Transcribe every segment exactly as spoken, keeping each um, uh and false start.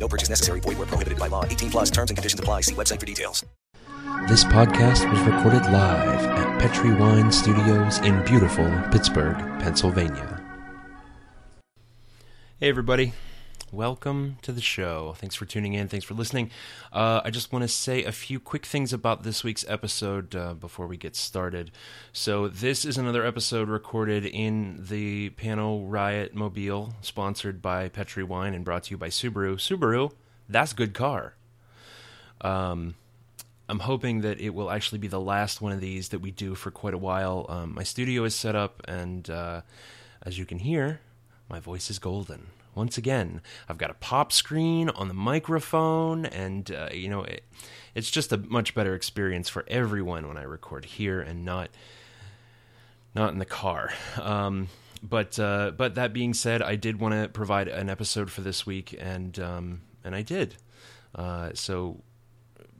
No purchase necessary. Void where prohibited by law. eighteen plus terms and conditions apply. See website for details. This podcast was recorded live at Petri Wine Studios in beautiful Pittsburgh, Pennsylvania. Hey, everybody. Welcome to the show. Thanks for tuning in. Thanks for listening. Uh, I just want to say a few quick things about this week's episode uh, before we get started. So this is another episode recorded in the Pano Riot Mobile, sponsored by Petri Wine and brought to you by Subaru. Subaru, that's good car. Um, I'm hoping that it will actually be the last one of these that we do for quite a while. Um, my studio is set up, and uh, as you can hear, my voice is golden. Once again, I've got a pop screen on the microphone, and, uh, you know, it, it's just a much better experience for everyone when I record here and not not in the car. Um, but uh, but that being said, I did want to provide an episode for this week, and um, and I did. Uh, so,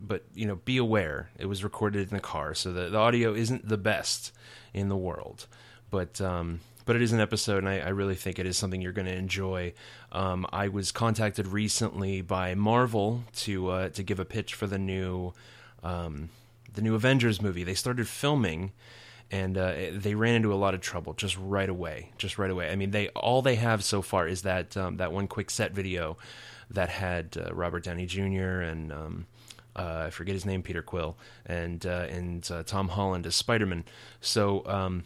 but, you know, be aware, it was recorded in the car, so the, the audio isn't the best in the world. But... Um, But it is an episode, and I, I really think it is something you're going to enjoy. Um, I was contacted recently by Marvel to uh, to give a pitch for the new um, the new Avengers movie. They started filming, and uh, they ran into a lot of trouble just right away. Just right away. I mean, they all they have so far is that um, that one quick set video that had uh, Robert Downey Junior and um, uh, I forget his name, Peter Quill, and uh, and uh, Tom Holland as Spider-Man. So. Um,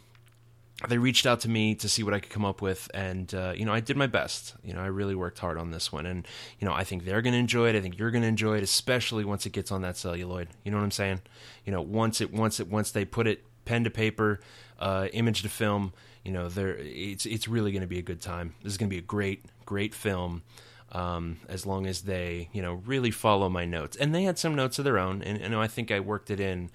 They reached out to me to see what I could come up with, and, uh, you know, I did my best. You know, I really worked hard on this one, and, you know, I think they're going to enjoy it. I think you're going to enjoy it, especially once it gets on that celluloid. You know what I'm saying? You know, once it, once it, once they put it pen to paper, uh, image to film, you know, they're, it's, it's really going to be a good time. This is going to be a great, great film. Um, as long as they, you know, really follow my notes, and they had some notes of their own. And, and I think I worked it in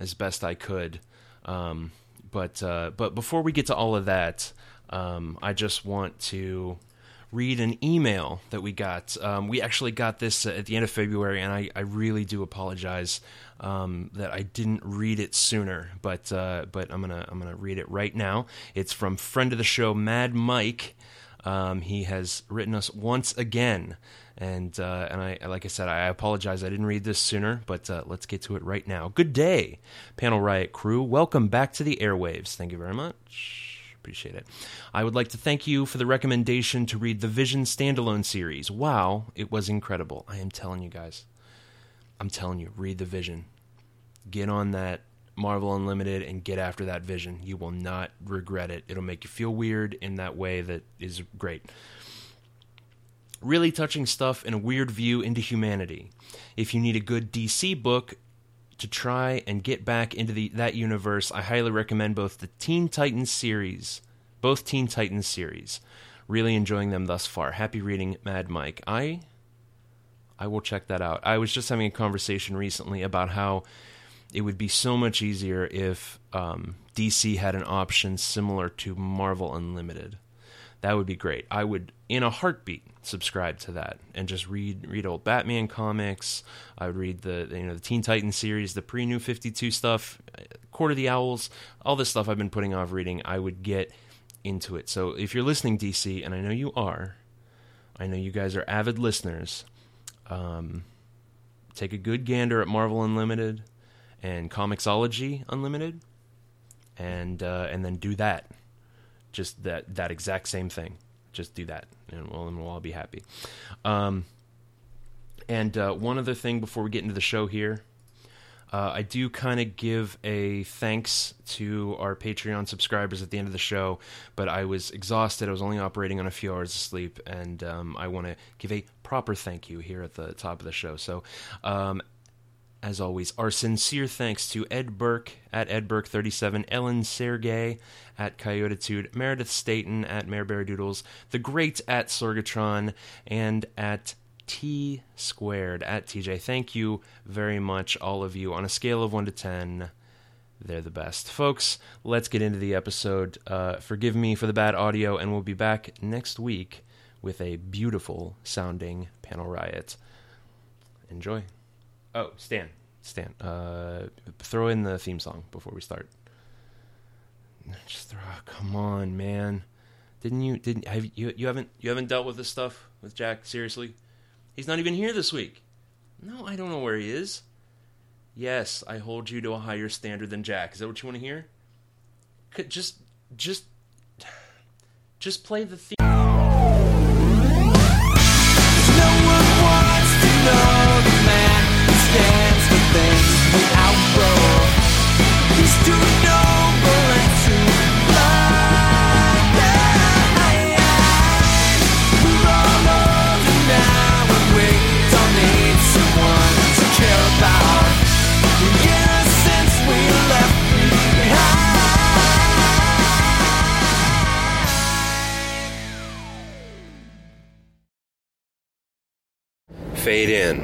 as best I could. Um, But uh, but before we get to all of that, um, I just want to read an email that we got. Um, we actually got this at the end of February, and I, I really do apologize um, that I didn't read it sooner. But uh, but I'm gonna I'm gonna read it right now. It's from friend of the show, Mad Mike. Um, he has written us once again, and uh, and I like I said, I apologize I didn't read this sooner, but uh, let's get to it right now. Good day, Panel Riot crew. Welcome back to the airwaves. Thank you very much. Appreciate it. I would like to thank you for the recommendation to read the Vision standalone series. Wow, it was incredible. I am telling you guys. I'm telling you, read the Vision. Get on that Marvel Unlimited and get after that Vision. You will not regret it. It'll make you feel weird in that way that is great. Really touching stuff and a weird view into humanity. If you need a good D C book to try and get back into the, that universe, I highly recommend both the Teen Titans series. Both Teen Titans series. Really enjoying them thus far. Happy reading, Mad Mike. I, I will check that out. I was just having a conversation recently about how it would be so much easier if um, D C had an option similar to Marvel Unlimited. That would be great. I would, in a heartbeat, subscribe to that and just read read old Batman comics. I would read the you know the Teen Titans series, the pre-New fifty-two stuff, Court of the Owls, all this stuff I've been putting off reading. I would get into it. So if you're listening, D C, and I know you are, I know you guys are avid listeners. Um, take a good gander at Marvel Unlimited and Comixology Unlimited, and uh, and then do that. Just that that exact same thing. Just do that, and we'll, and we'll all be happy. Um, and uh, one other thing before we get into the show here, uh, I do kind of give a thanks to our Patreon subscribers at the end of the show, but I was exhausted. I was only operating on a few hours of sleep, and um, I want to give a proper thank you here at the top of the show. So, um as always, our sincere thanks to Ed Burke at Ed Burke thirty-seven, Ellen Sergey at Coyotitude, Meredith Staten at Mareberry Doodles, The Great at Sorgatron, and at T squared at T J. Thank you very much, all of you. On a scale of one to ten, they're the best. Folks, let's get into the episode. Uh, forgive me for the bad audio, and we'll be back next week with a beautiful sounding panel riot. Enjoy. Oh, Stan. Stan, uh, throw in the theme song before we start. Just throw. Oh, come on, man. Didn't you? Didn't have you? You haven't? You haven't dealt with this stuff with Jack? Seriously, he's not even here this week. No, I don't know where he is. Yes, I hold you to a higher standard than Jack. Is that what you want to hear? Could just, just, just play the theme. Fade in.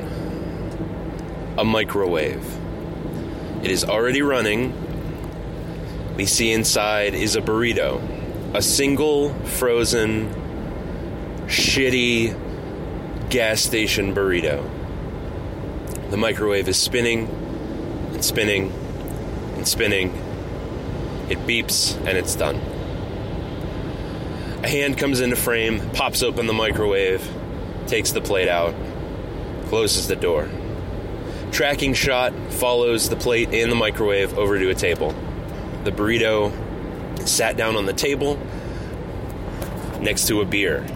A microwave. It is already running. We see inside is a burrito. A single, frozen, shitty gas station burrito. The microwave is spinning and spinning and spinning. It beeps and it's done. A hand comes into frame, pops open the microwave, takes the plate out, closes the door. Tracking shot follows the plate and the microwave over to a table. The burrito sat down on the table next to a beer.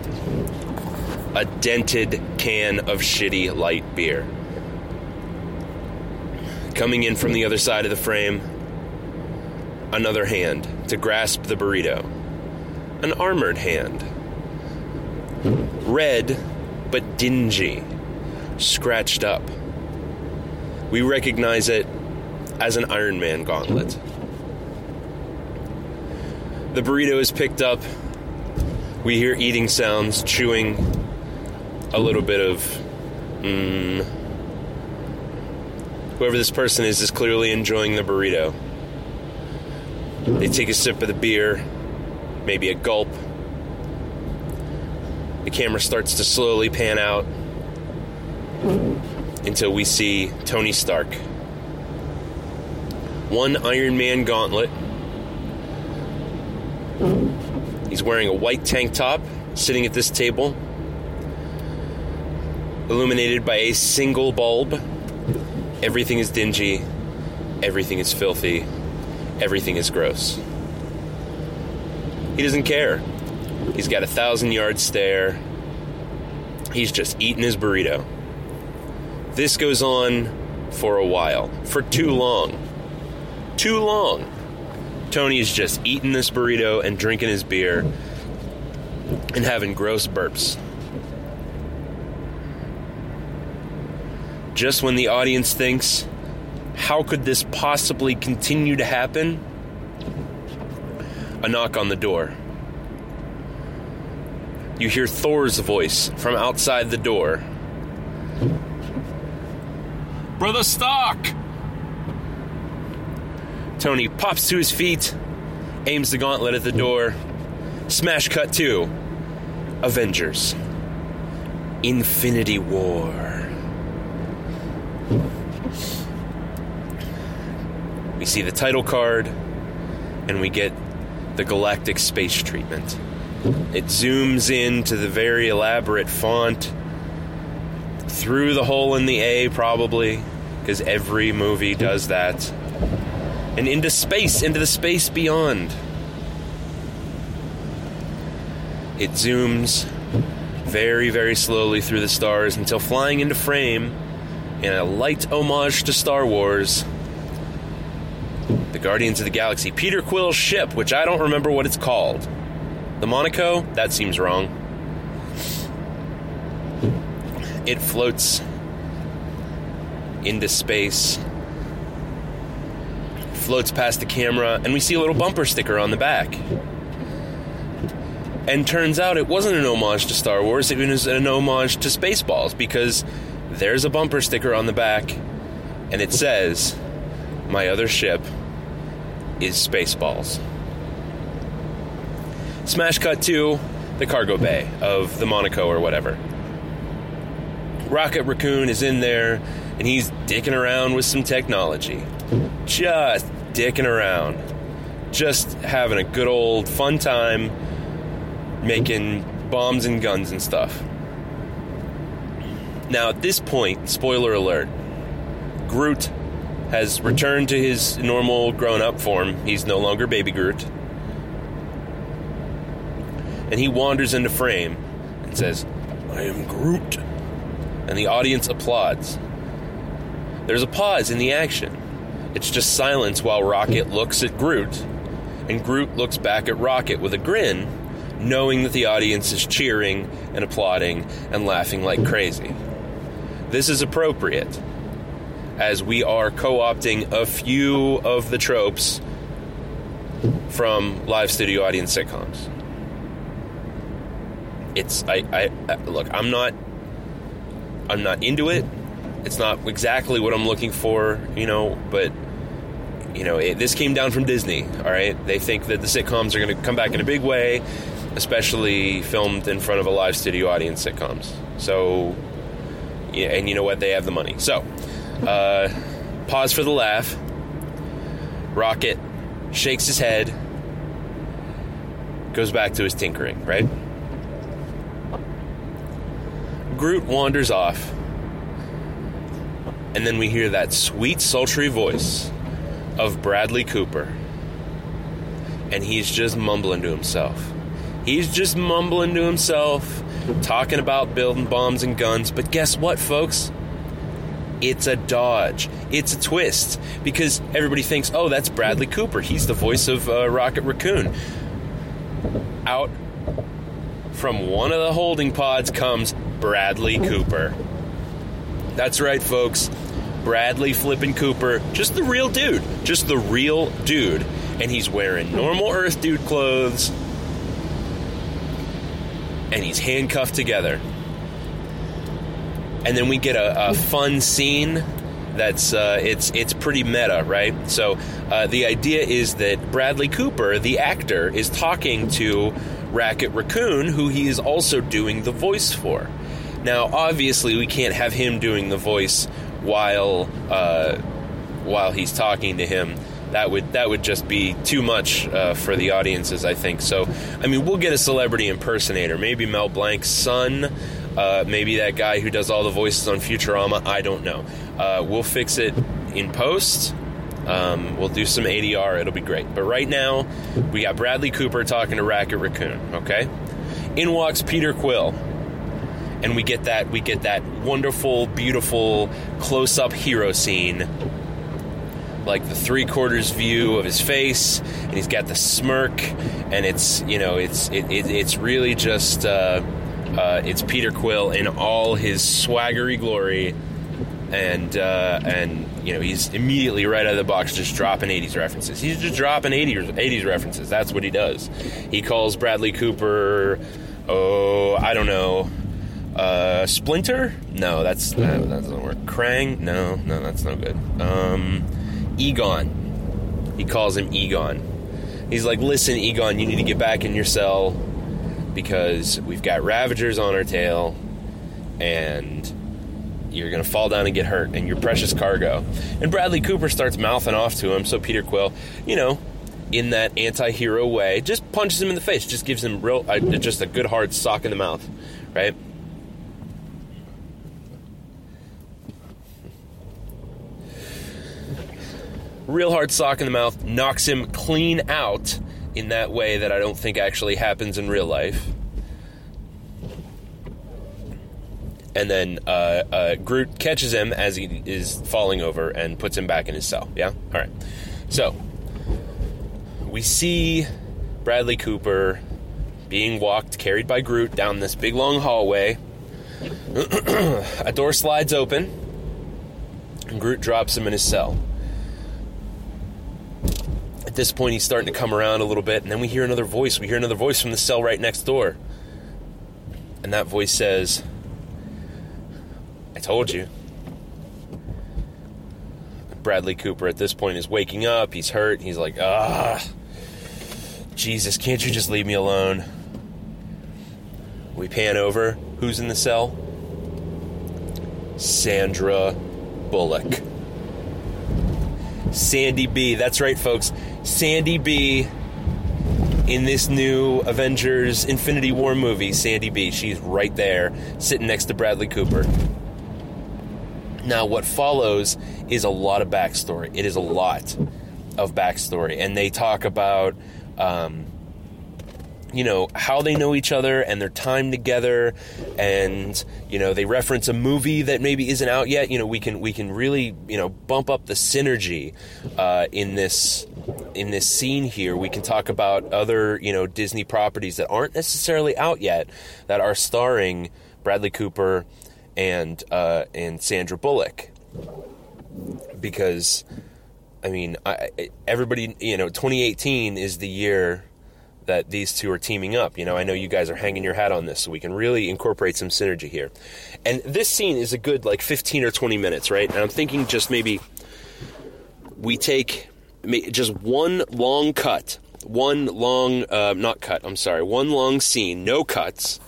A dented can of shitty light beer. Coming in from the other side of the frame, another hand to grasp the burrito. An armored hand. Red, but dingy. Scratched up. We recognize it as an Iron Man gauntlet. The burrito is picked up. We hear eating sounds, chewing, a little bit of mm. Whoever this person is is clearly enjoying the burrito. They take a sip of the beer, maybe a gulp. The camera starts to slowly pan out until we see Tony Stark. One Iron Man gauntlet. He's wearing a white tank top, sitting at this table, illuminated by a single bulb. Everything is dingy. Everything is filthy. Everything is gross. He doesn't care. He's got a thousand yard stare. He's just eating his burrito. This goes on for a while. For too long. Too long. Tony is just eating this burrito and drinking his beer and having gross burps. Just when the audience thinks, how could this possibly continue to happen? A knock on the door. You hear Thor's voice from outside the door. Brother Stark! Tony pops to his feet, aims the gauntlet at the door. Smash cut to Avengers: Infinity War. We see the title card, and we get the galactic space treatment. It zooms in to the very elaborate font. Through the hole in the A, probably, because every movie does that. And into space, into the space beyond. It zooms very, very slowly through the stars until flying into frame in a light homage to Star Wars. The Guardians of the Galaxy. Peter Quill's ship, which I don't remember what it's called. The Monaco? That seems wrong. It floats into space, floats past the camera, and we see a little bumper sticker on the back. And turns out it wasn't an homage to Star Wars, it was an homage to Spaceballs, because there's a bumper sticker on the back, and it says, "My other ship is Spaceballs." Smash cut to the cargo bay of the Monaco or whatever. Rocket Raccoon is in there, and he's dicking around with some technology. Just dicking around. Just having a good old fun time making bombs and guns and stuff. Now, at this point, spoiler alert, Groot has returned to his normal grown-up form. He's no longer Baby Groot. And he wanders into frame and says, "I am Groot." And the audience applauds. There's a pause in the action. It's just silence while Rocket looks at Groot. And Groot looks back at Rocket with a grin, knowing that the audience is cheering and applauding and laughing like crazy. This is appropriate, as we are co-opting a few of the tropes from live studio audience sitcoms. It's, I, I, I look, I'm not, I'm not into it. It's not exactly what I'm looking for, you know, but, you know, it, this came down from Disney, all right? They think that the sitcoms are going to come back in a big way, especially filmed in front of a live studio audience sitcoms. So, yeah, and you know what? They have the money. So, uh, pause for the laugh. Rocket shakes his head, goes back to his tinkering, right? Groot wanders off, and then we hear that sweet, sultry voice of Bradley Cooper, and he's just mumbling to himself. He's just mumbling to himself, talking about building bombs and guns, but guess what, folks? It's a dodge. It's a twist, because everybody thinks, oh, that's Bradley Cooper. He's the voice of uh, Rocket Raccoon. Out from one of the holding pods comes Bradley Cooper. That's right, folks. Bradley flippin' Cooper. Just the real dude. Just the real dude. And he's wearing normal Earth dude clothes. And he's handcuffed together. And then we get a, a fun scene that's, uh, it's it's pretty meta, right? So uh, the idea is that Bradley Cooper, the actor, is talking to Rocket Raccoon, who he is also doing the voice for. Now, obviously, we can't have him doing the voice while uh, while he's talking to him. That would that would just be too much uh, for the audiences, I think. So, I mean, we'll get a celebrity impersonator. Maybe Mel Blanc's son. Uh, maybe that guy who does all the voices on Futurama. I don't know. Uh, we'll fix it in post. Um, we'll do some A D R. It'll be great. But right now, we got Bradley Cooper talking to Rocket Raccoon, okay? In walks Peter Quill. And we get that we get that wonderful, beautiful, close-up hero scene. Like the three-quarters view of his face, and he's got the smirk, and it's, you know, it's it, it, it's really just, uh, uh, it's Peter Quill in all his swaggery glory, and, uh, and you know, he's immediately right out of the box just dropping eighties references. He's just dropping eighties references. That's what he does. He calls Bradley Cooper, oh, I don't know, Uh, Splinter? No, that's uh, that doesn't work. Krang? No, no, that's no good. Um, Egon. He calls him Egon. He's like, listen, Egon, you need to get back in your cell because we've got Ravagers on our tail and you're going to fall down and get hurt and your precious cargo. And Bradley Cooper starts mouthing off to him, so Peter Quill, you know, in that anti-hero way, just punches him in the face, just gives him real, uh, just a good hard sock in the mouth, right? Real hard sock in the mouth, knocks him clean out in that way that I don't think actually happens in real life. And then uh, uh, Groot catches him as he is falling over and puts him back in his cell. Yeah? All right. So, we see Bradley Cooper being walked, carried by Groot, down this big long hallway. A door slides open, and Groot drops him in his cell. At this point, he's starting to come around a little bit, and then we hear another voice. We hear another voice from the cell right next door. And that voice says, "I told you." Bradley Cooper at this point is waking up. He's hurt. He's like, ah, Jesus, can't you just leave me alone? We pan over. Who's in the cell? Sandra Bullock. Sandy B. That's right, folks. Sandy B. in this new Avengers Infinity War movie. Sandy B. She's right there, sitting next to Bradley Cooper. Now, what follows is a lot of backstory. It is a lot of backstory. And they talk about, um, you know, how they know each other and their time together. And, you know, they reference a movie that maybe isn't out yet. You know, we can we can really, you know, bump up the synergy uh, in this in this scene here. We can talk about other, you know, Disney properties that aren't necessarily out yet that are starring Bradley Cooper and uh, and Sandra Bullock. Because, I mean, I, everybody, you know, twenty eighteen is the year that these two are teaming up. You know, I know you guys are hanging your hat on this, so we can really incorporate some synergy here. And this scene is a good, like, fifteen or twenty minutes, right? And I'm thinking just maybe we take just one long cut, one long, uh, not cut, I'm sorry, one long scene, no cuts,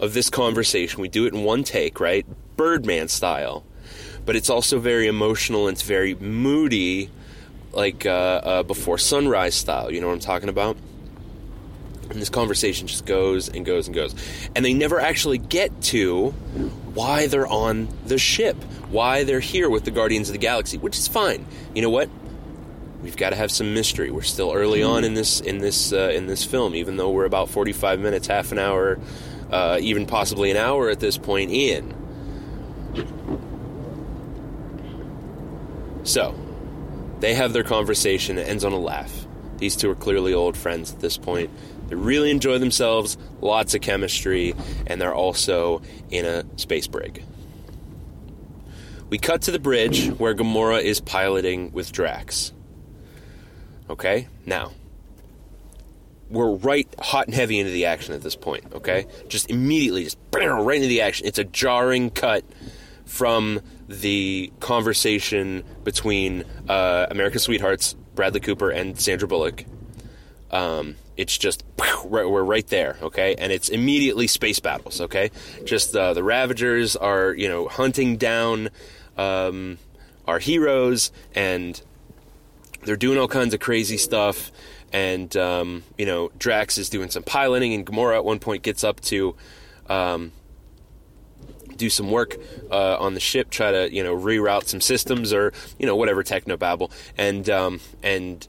of this conversation. We do it in one take, right? Birdman style. But it's also very emotional, and it's very moody, like uh, uh, Before Sunrise style. You know what I'm talking about? And this conversation just goes and goes and goes. And they never actually get to why they're on the ship, why they're here with the Guardians of the Galaxy, which is fine. You know what? We've got to have some mystery. We're still early on in this in this uh, in this film, even though we're about forty-five minutes, half an hour, uh, even possibly an hour at this point in. So, they have their conversation. It ends on a laugh. These two are clearly old friends at this point. They really enjoy themselves, lots of chemistry, and they're also in a space brig. We cut to the bridge where Gamora is piloting with Drax. Okay? Now, we're right hot and heavy into the action at this point, okay? Just immediately, just right into the action. It's a jarring cut from the conversation between uh, America's Sweethearts, Bradley Cooper, and Sandra Bullock. Um, it's just, we're right there, okay? And it's immediately space battles, okay? Just uh, the Ravagers are, you know, hunting down um, our heroes, and they're doing all kinds of crazy stuff. And, um, you know, Drax is doing some piloting, and Gamora at one point gets up to um, do some work uh, on the ship, try to, you know, reroute some systems or, you know, whatever technobabble. And, um, and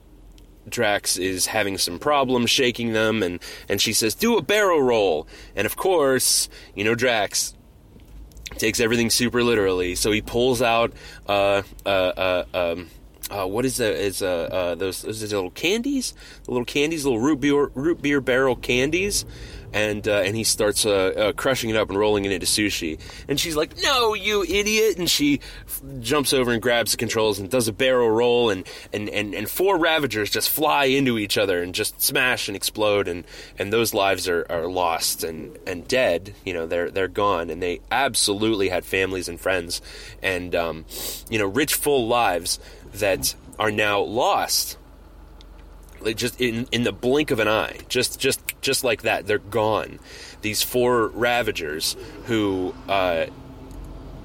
Drax is having some problems shaking them, and, and she says, "Do a barrel roll." And, of course, you know, Drax takes everything super literally. So he pulls out, uh, uh, uh, um, Uh, what is the, is, uh, uh, those, those little candies, the little candies, little root beer, root beer barrel candies. And, uh, and he starts, uh, uh, crushing it up and rolling it into sushi. And she's like, "No, you idiot." And she f- jumps over and grabs the controls and does a barrel roll, and, and, and, and four Ravagers just fly into each other and just smash and explode. And, and those lives are, are lost and, and dead. You know, they're, they're gone, and they absolutely had families and friends and, um, you know, rich, full lives that are now lost, like just in, in the blink of an eye, just just just like that. They're gone. These four Ravagers who, uh,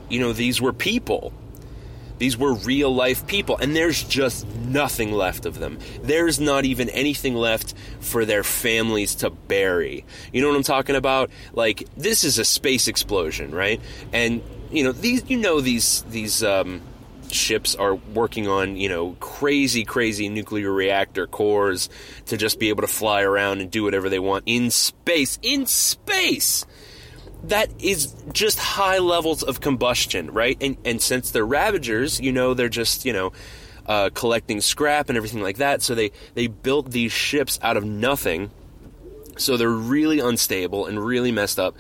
you know, these were people. These were real life people, and there's just nothing left of them. There's not even anything left for their families to bury. You know what I'm talking about? Like, this is a space explosion, right? And you know these, you know these these. Um, ships are working on, you know, crazy, crazy nuclear reactor cores to just be able to fly around and do whatever they want in space. In space! That is just high levels of combustion, right? And and since they're Ravagers, you know, they're just, you know, uh, collecting scrap and everything like that. So they, they built these ships out of nothing. So they're really unstable and really messed up.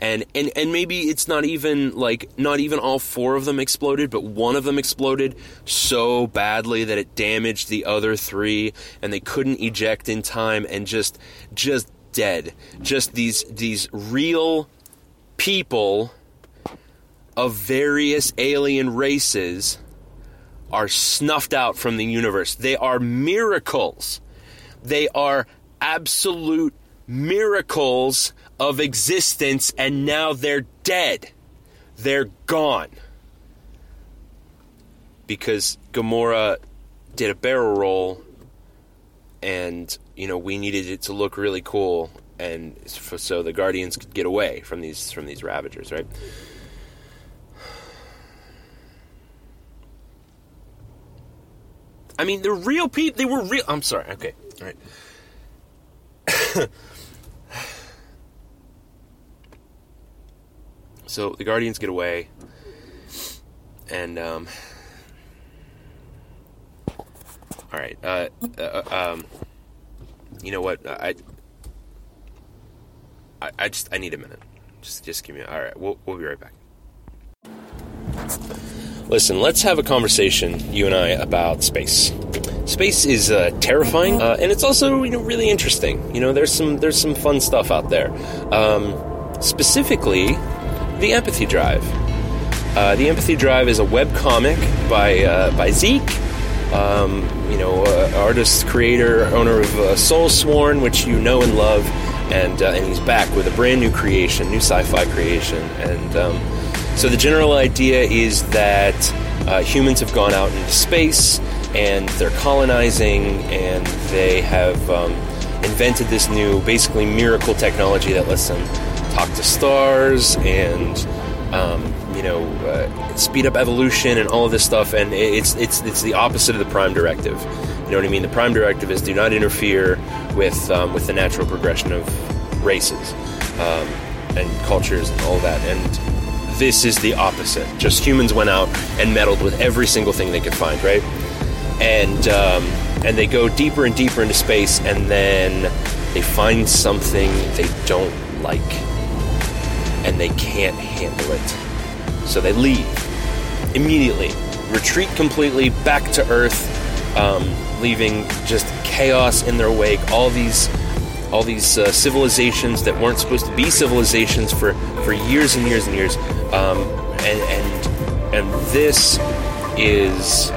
and and and maybe it's not even like not even all four of them exploded, but one of them exploded so badly that it damaged the other three, and they couldn't eject in time, and just just dead. Just these these real people of various alien races are snuffed out from the universe. They are miracles. They are absolute miracles of existence, and now they're dead. They're gone. Because Gamora did a barrel roll, and, you know, we needed it to look really cool, and for, so the Guardians could get away from these from these Ravagers, right? I mean, they're real people. They were real. I'm sorry. Okay. All right. So the Guardians get away, and um. All right. Uh, uh, um. You know what? I, I. I just. I need a minute. Just. Just give me. All right. We'll. We'll be right back. Listen, let's have a conversation, you and I, about space. Space is uh, terrifying, uh, and it's also, you know, really interesting. You know, there's some there's some fun stuff out there. Um, specifically, the Empathy Drive. Uh, the Empathy Drive is a webcomic by uh, by Zeke. Um, you know, uh, artist, creator, owner of uh, Soul Sworn, which you know and love, and uh, and he's back with a brand new creation, new sci-fi creation, and. Um, So the general idea is that uh, humans have gone out into space, and they're colonizing, and they have um, invented this new, basically, miracle technology that lets them talk to stars and, um, you know, uh, speed up evolution and all of this stuff. And it's it's it's the opposite of the Prime Directive. You know what I mean? The Prime Directive is do not interfere with um, with the natural progression of races um, and cultures and all that. And this is the opposite. Just humans went out and meddled with every single thing they could find, right? And um, and they go deeper and deeper into space, and then they find something they don't like, and they can't handle it. So they leave immediately, retreat completely back to Earth, um, leaving just chaos in their wake. All these. All these uh, civilizations that weren't supposed to be civilizations for, for years and years and years, um, and and and this is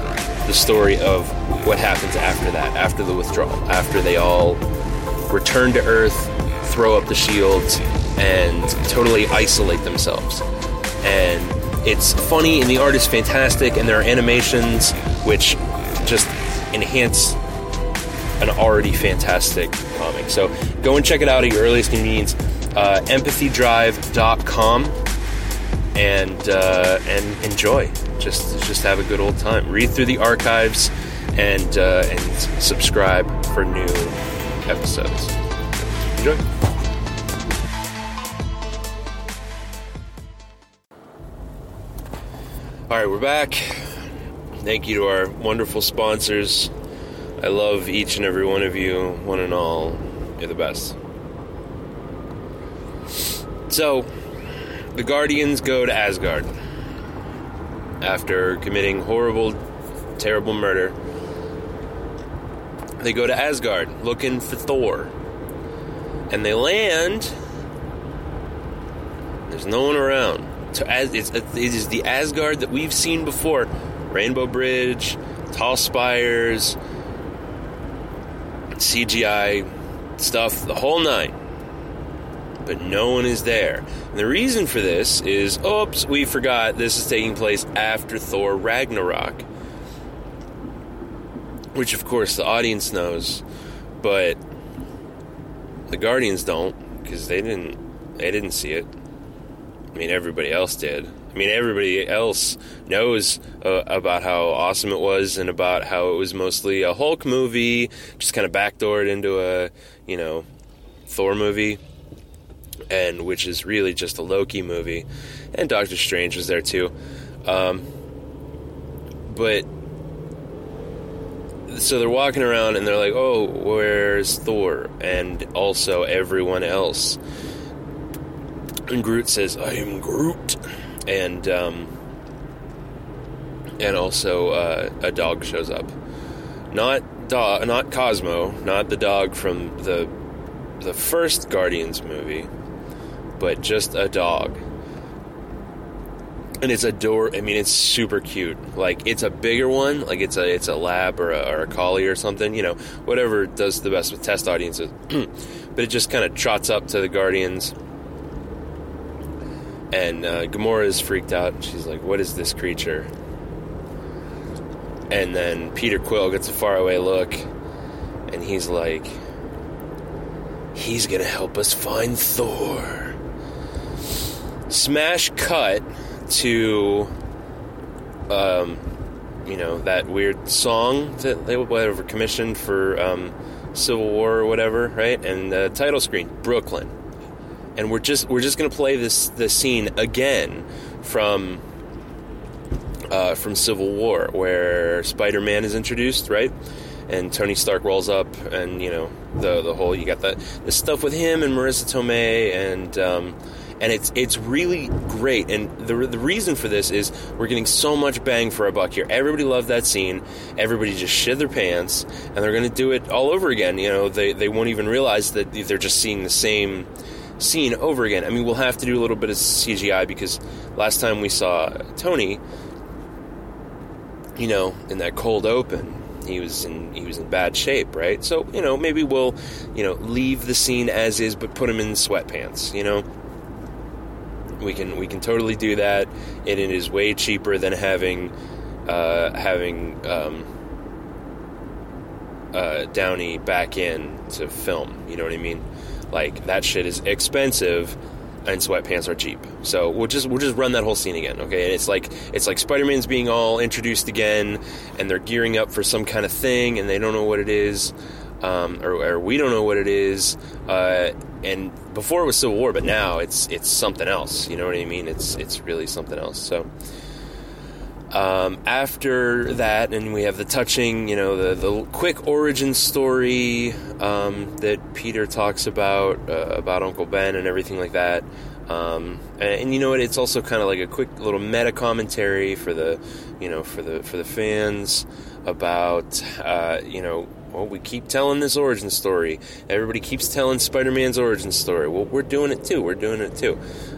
the story of what happens after that, after the withdrawal, after they all return to Earth, throw up the shields, and totally isolate themselves. And it's funny, and the art is fantastic, and there are animations which just enhance an already fantastic comic. So go and check it out at your earliest convenience. Uh, empathy drive dot com, and uh, and enjoy. Just just have a good old time. Read through the archives, and uh, and subscribe for new episodes. Enjoy. All right, we're back. Thank you to our wonderful sponsors. I love each and every one of you, one and all. You're the best. So, the Guardians go to Asgard after committing horrible, terrible murder. They go to Asgard looking for Thor. And they land. There's no one around. So as it's, it is the Asgard that we've seen before. Rainbow Bridge, tall spires, C G I stuff, the whole nine. But no one is there. And the reason for this is, oops, we forgot this is taking place after Thor Ragnarok. Which, of course, the audience knows, but the Guardians don't, because they didn't, they didn't see it. I mean, everybody else did. I mean, everybody else knows uh, about how awesome it was, and about how it was mostly a Hulk movie, just kind of backdoored into a, you know, Thor movie, and which is really just a Loki movie, and Doctor Strange was there too. Um, but, so they're walking around, and they're like, oh, where's Thor? And also everyone else. And Groot says, "I am Groot," and um, and also uh, a dog shows up. Not dog, not Cosmo, not the dog from the the first Guardians movie, but just a dog. And it's adorable. I mean, it's super cute. Like, it's a bigger one. Like, it's a it's a lab or a, or a collie or something. You know, whatever does the best with test audiences. But it just kind of trots up to the Guardians. And uh, Gamora is freaked out. She's like, "What is this creature?" And then Peter Quill gets a faraway look. And he's like, "He's going to help us find Thor." Smash cut to, um, you know, that weird song that they were commissioned for um, Civil War or whatever, right? And the title screen, Brooklyn, and we're just we're just gonna play this this scene again from uh, from Civil War, where Spider-Man is introduced, right? And Tony Stark rolls up, and you know the the whole you got that the stuff with him and Marissa Tomei and. Um, And it's it's really great, and the the reason for this is we're getting so much bang for our buck here. Everybody loved that scene. Everybody just shit their pants, and they're going to do it all over again. You know, they they won't even realize that they're just seeing the same scene over again. I mean, we'll have to do a little bit of C G I because last time we saw Tony, you know, in that cold open, he was in he was in bad shape, right? So you know, maybe we'll you know leave the scene as is, but put him in sweatpants, you know. We can we can totally do that, and it is way cheaper than having uh, having um, uh, Downey back in to film. You know what I mean? Like, that shit is expensive, and sweatpants are cheap. So we'll just we'll just run that whole scene again, okay? And it's like it's like Spider-Man's being all introduced again, and they're gearing up for some kind of thing, and they don't know what it is. Um, or, or we don't know what it is, uh, and before it was Civil War, but now it's it's something else. You know what I mean? It's it's really something else. So um, after that, and we have the touching, you know, the the quick origin story um, that Peter talks about uh, about Uncle Ben and everything like that. Um, and, and you know what? It's also kind of like a quick little meta commentary for the you know for the for the fans about uh, you know. Well, we keep telling this origin story. Everybody keeps telling Spider-Man's origin story. Well, we're doing it too. We're doing it too.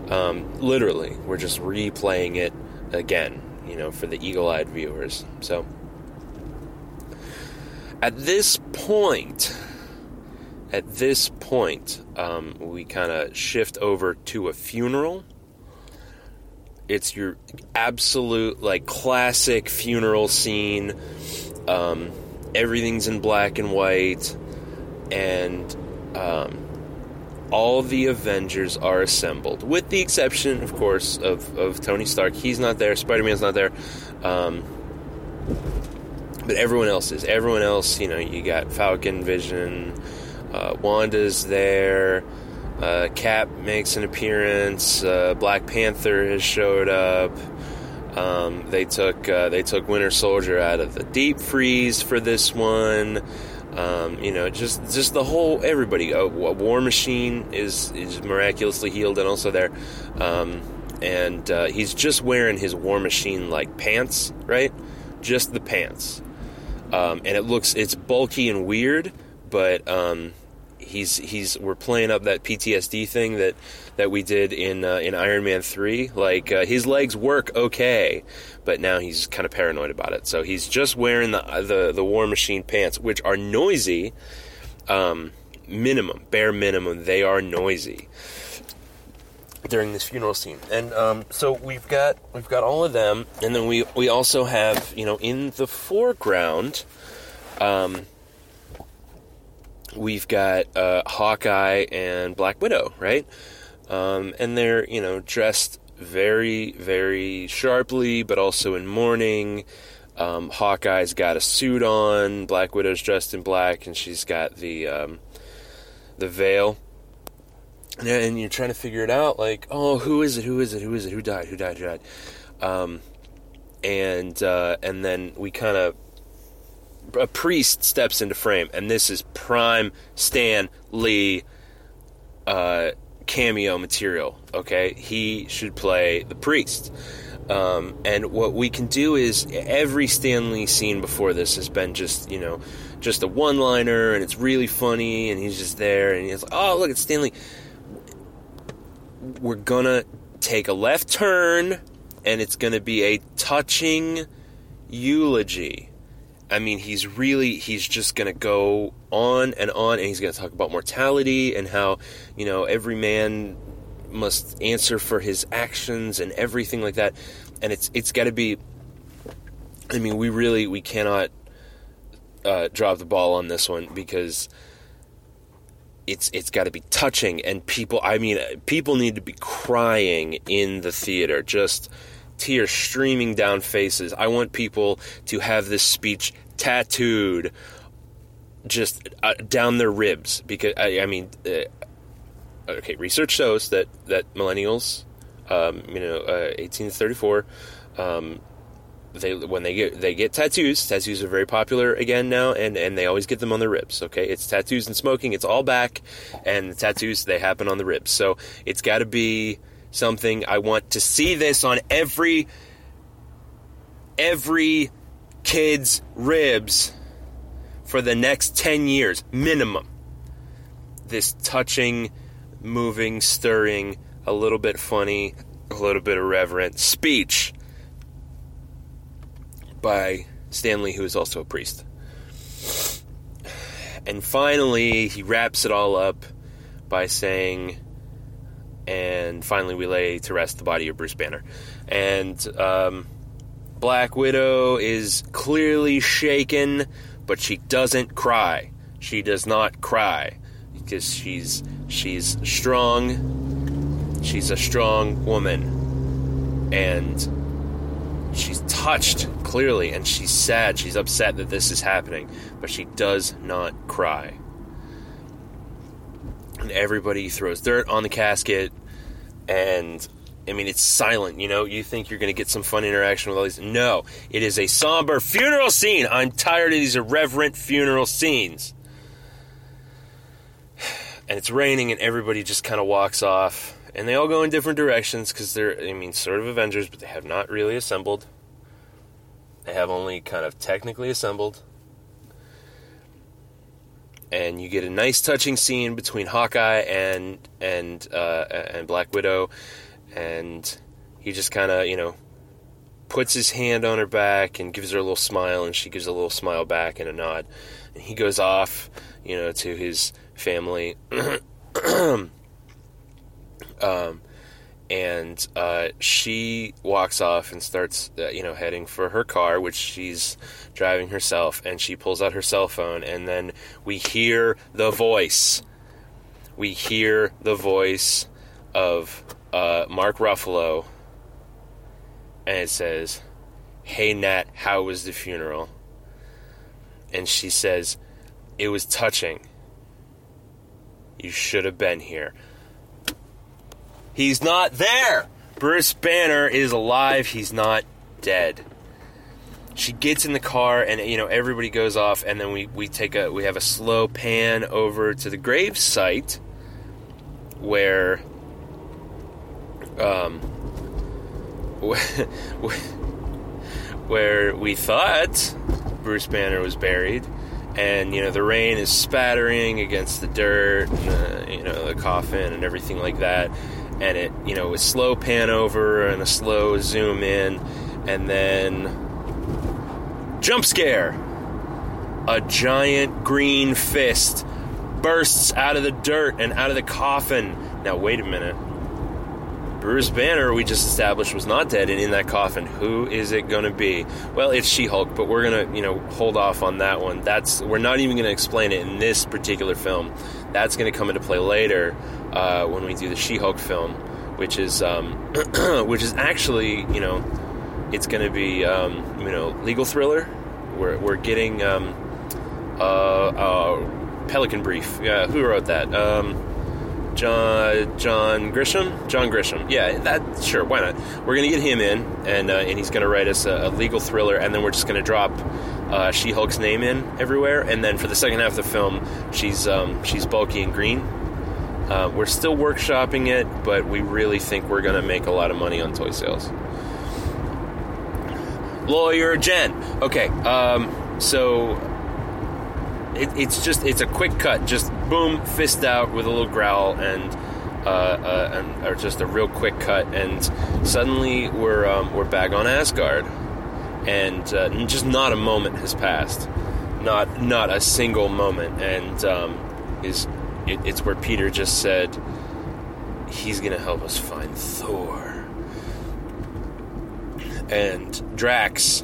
Um, literally, we're just replaying it again, you know, for the eagle-eyed viewers. So, at this point, at this point, um, we kind of shift over to a funeral. It's your absolute, like, classic funeral scene. Um... Everything's in black and white, and um, all the Avengers are assembled, with the exception, of course, of, of Tony Stark. He's not there. Spider-Man's not there. Um, but everyone else is. Everyone else, you know, you got Falcon, Vision, uh, Wanda's there, uh, Cap makes an appearance, uh, Black Panther has showed up. Um, they took uh, they took Winter Soldier out of the deep freeze for this one. Um, you know, just just the whole everybody. Uh, War Machine is is miraculously healed and also there, um, and uh, he's just wearing his War Machine like pants, right? Just the pants, um, and it looks it's bulky and weird, but um, he's he's we're playing up that P T S D thing that. That we did in uh, in Iron Man three, like uh, his legs work okay, but now he's kind of paranoid about it. So he's just wearing the the, the War Machine pants, which are noisy. Um, minimum, bare minimum, they are noisy during this funeral scene. And um, so we've got we've got all of them, and then we we also have you know in the foreground, um, we've got uh, Hawkeye and Black Widow, right? Um, and they're, you know, dressed very, very sharply, but also in mourning. Um, Hawkeye's got a suit on. Black Widow's dressed in black, and she's got the um, the veil. And, and you're trying to figure it out, like, oh, who is it? Who is it? Who is it? Who died? Who died? Who died? Um, and uh, and then we kind of a priest steps into frame, and this is prime Stan Lee. Uh, cameo material, okay? He should play the priest. Um, and what we can do is, every Stan Lee scene before this has been just, you know, just a one-liner, and it's really funny, and he's just there, and he's like, oh, look, it's Stan Lee. We're gonna take a left turn, and it's gonna be a touching eulogy. I mean, he's really, he's just going to go on and on, and he's going to talk about mortality and how, you know, every man must answer for his actions and everything like that. And it's it's got to be, I mean, we really, we cannot uh, drop the ball on this one, because it's it's got to be touching. And people, I mean, people need to be crying in the theater, just tears streaming down faces. I want people to have this speech tattooed just uh, down their ribs, because I, I mean, uh, okay, research shows that that millennials, um, you know, uh, eighteen to thirty-four, um, they when they get they get tattoos. Tattoos are very popular again now, and, and they always get them on their ribs. Okay, it's tattoos and smoking. It's all back, and the tattoos, they happen on the ribs. So it's got to be something. I want to see this on every every kid's ribs for the next ten years minimum. This touching, moving, stirring, a little bit funny, a little bit irreverent speech by Stan Lee, who is also a priest. And finally, he wraps it all up by saying, and finally we lay to rest the body of Bruce Banner. And um, Black Widow is clearly shaken, but she doesn't cry. She does not cry, because she's she's strong. She's a strong woman. And she's touched, clearly, and she's sad. She's upset that this is happening, but she does not cry. And everybody throws dirt on the casket, and, I mean, it's silent, you know? You think you're going to get some fun interaction with all these. No, it is a somber funeral scene. I'm tired of these irreverent funeral scenes. And it's raining, and everybody just kind of walks off, and they all go in different directions, because they're, I mean, sort of Avengers, but they have not really assembled. They have only kind of technically assembled. And you get a nice touching scene between Hawkeye and and uh, and Black Widow, and he just kind of, you know, puts his hand on her back and gives her a little smile, and she gives a little smile back and a nod. And he goes off, you know, to his family, um, and uh, she walks off and starts, uh, you know, heading for her car, which she's driving herself, and she pulls out her cell phone, and then we hear the voice. We hear the voice of uh, Mark Ruffalo, and it says, "Hey, Nat, how was the funeral?" And she says, "It was touching. You should have been here." He's not there! Bruce Banner is alive. He's not dead. She gets in the car, and, you know, everybody goes off, and then we, we take a we have a slow pan over to the grave site, where um where we thought Bruce Banner was buried, and, you know, the rain is spattering against the dirt, and the, you know, the coffin and everything like that, and it, you know, a slow pan over and a slow zoom in, and then jump scare! A giant green fist bursts out of the dirt and out of the coffin. Now, wait a minute. Bruce Banner, we just established, was not dead, and in that coffin, who is it going to be? Well, it's She-Hulk, but we're going to, you know, hold off on that one. That's we're not even going to explain it in this particular film. That's going to come into play later uh, when we do the She-Hulk film, which is um, which is actually, you know, it's going to be, um, you know, legal thriller. We're we're getting um, uh, uh, Pelican Brief. Yeah, who wrote that? Um, John John Grisham. John Grisham. Yeah, that sure. Why not? We're going to get him in, and uh, and he's going to write us a, a legal thriller, and then we're just going to drop uh, She-Hulk's name in everywhere, and then for the second half of the film, she's um, she's bulky and green. Uh, we're still workshopping it, but we really think we're going to make a lot of money on toy sales. Lawyer Jen. Okay, um, so it, it's just, it's a quick cut. Just boom, fist out with a little growl, and uh, uh, and or just a real quick cut, and suddenly we're um, we're back on Asgard, and uh, just not a moment has passed, not not a single moment, and um, is. It, it's where Peter just said, he's going to help us find Thor. And Drax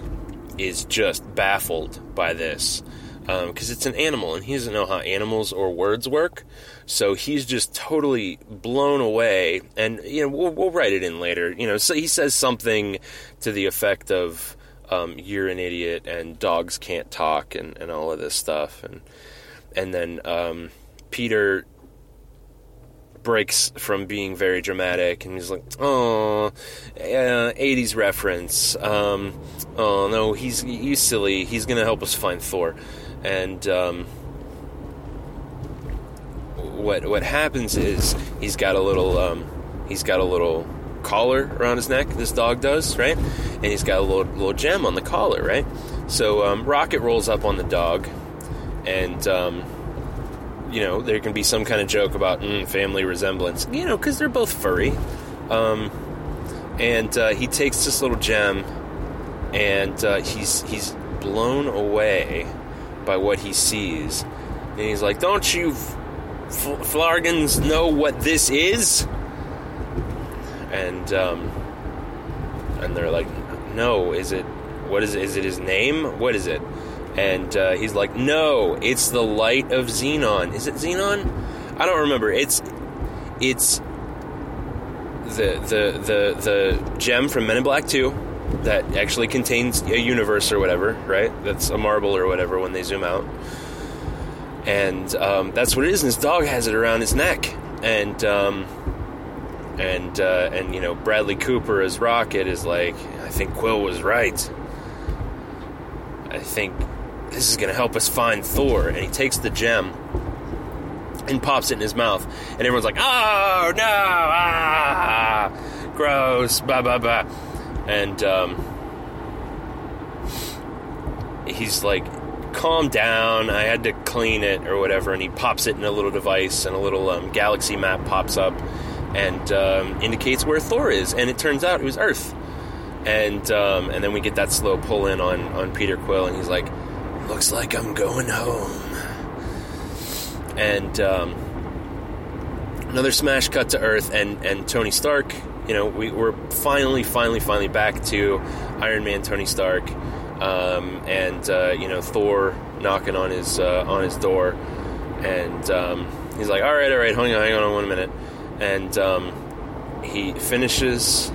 is just baffled by this. Because um, it's an animal, and he doesn't know how animals or words work. So he's just totally blown away. And, you know, we'll, we'll write it in later. You know, so he says something to the effect of, um, you're an idiot, and dogs can't talk, and, and all of this stuff. And, and then... Um, Peter breaks from being very dramatic, and he's like, "Oh, uh, eighties reference. Um, oh no, he's you silly. He's gonna help us find Thor." And um, what what happens is he's got a little um, he's got a little collar around his neck. This dog does, right? And he's got a little little gem on the collar, right? So um, Rocket rolls up on the dog, and. Um, You know, there can be some kind of joke about mm, family resemblance, you know, because they're both furry. Um, and uh, he takes this little gem, and uh, he's he's blown away by what he sees. And he's like, "Don't you fl- flargans know what this is?" And um, and they're like, "No, is it? What is it? Is it his name? What is it?" And uh, he's like, "No, it's the light of Xenon." Is it Xenon? I don't remember. It's it's the the the the gem from Men in Black two that actually contains a universe or whatever, right? That's a marble or whatever when they zoom out. And um, that's what it is. And his dog has it around his neck. And um, and uh, and you know, Bradley Cooper as Rocket is like, "I think Quill was right. I think this is going to help us find Thor." And he takes the gem and pops it in his mouth. And everyone's like, "Oh, no, ah, gross, blah, blah, blah." And um, he's like, "Calm down, I had to clean it," or whatever. And he pops it in a little device, and a little um, galaxy map pops up and um, indicates where Thor is. And it turns out it was Earth. And um, and then we get that slow pull in on, on Peter Quill, and he's like, "Looks like I'm going home." And um, another smash cut to Earth, and, and Tony Stark. You know, we, we're finally, finally, finally back to Iron Man, Tony Stark, um, and uh, you know, Thor knocking on his uh, on his door, and um, he's like, "All right, all right, hang on, hang on, one minute," and um, he finishes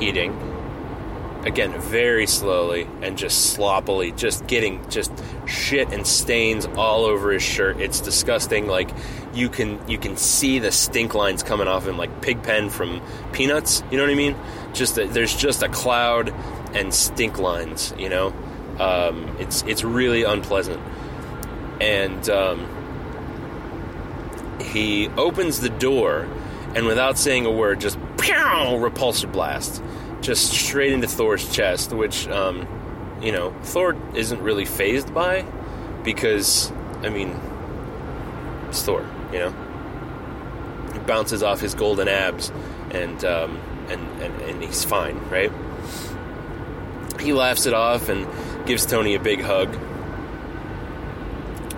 eating. Again, very slowly and just sloppily, just getting just shit and stains all over his shirt. It's disgusting. Like you can you can see the stink lines coming off him, like Pigpen from Peanuts. You know what I mean? Just a, there's just a cloud and stink lines. You know, um, it's it's really unpleasant. And um, he opens the door, and without saying a word, just pow, repulsor blast. Just straight into Thor's chest, which, um, you know, Thor isn't really fazed by, because, I mean, it's Thor, you know? It bounces off his golden abs, and, um, and, and, and he's fine, right? He laughs it off and gives Tony a big hug.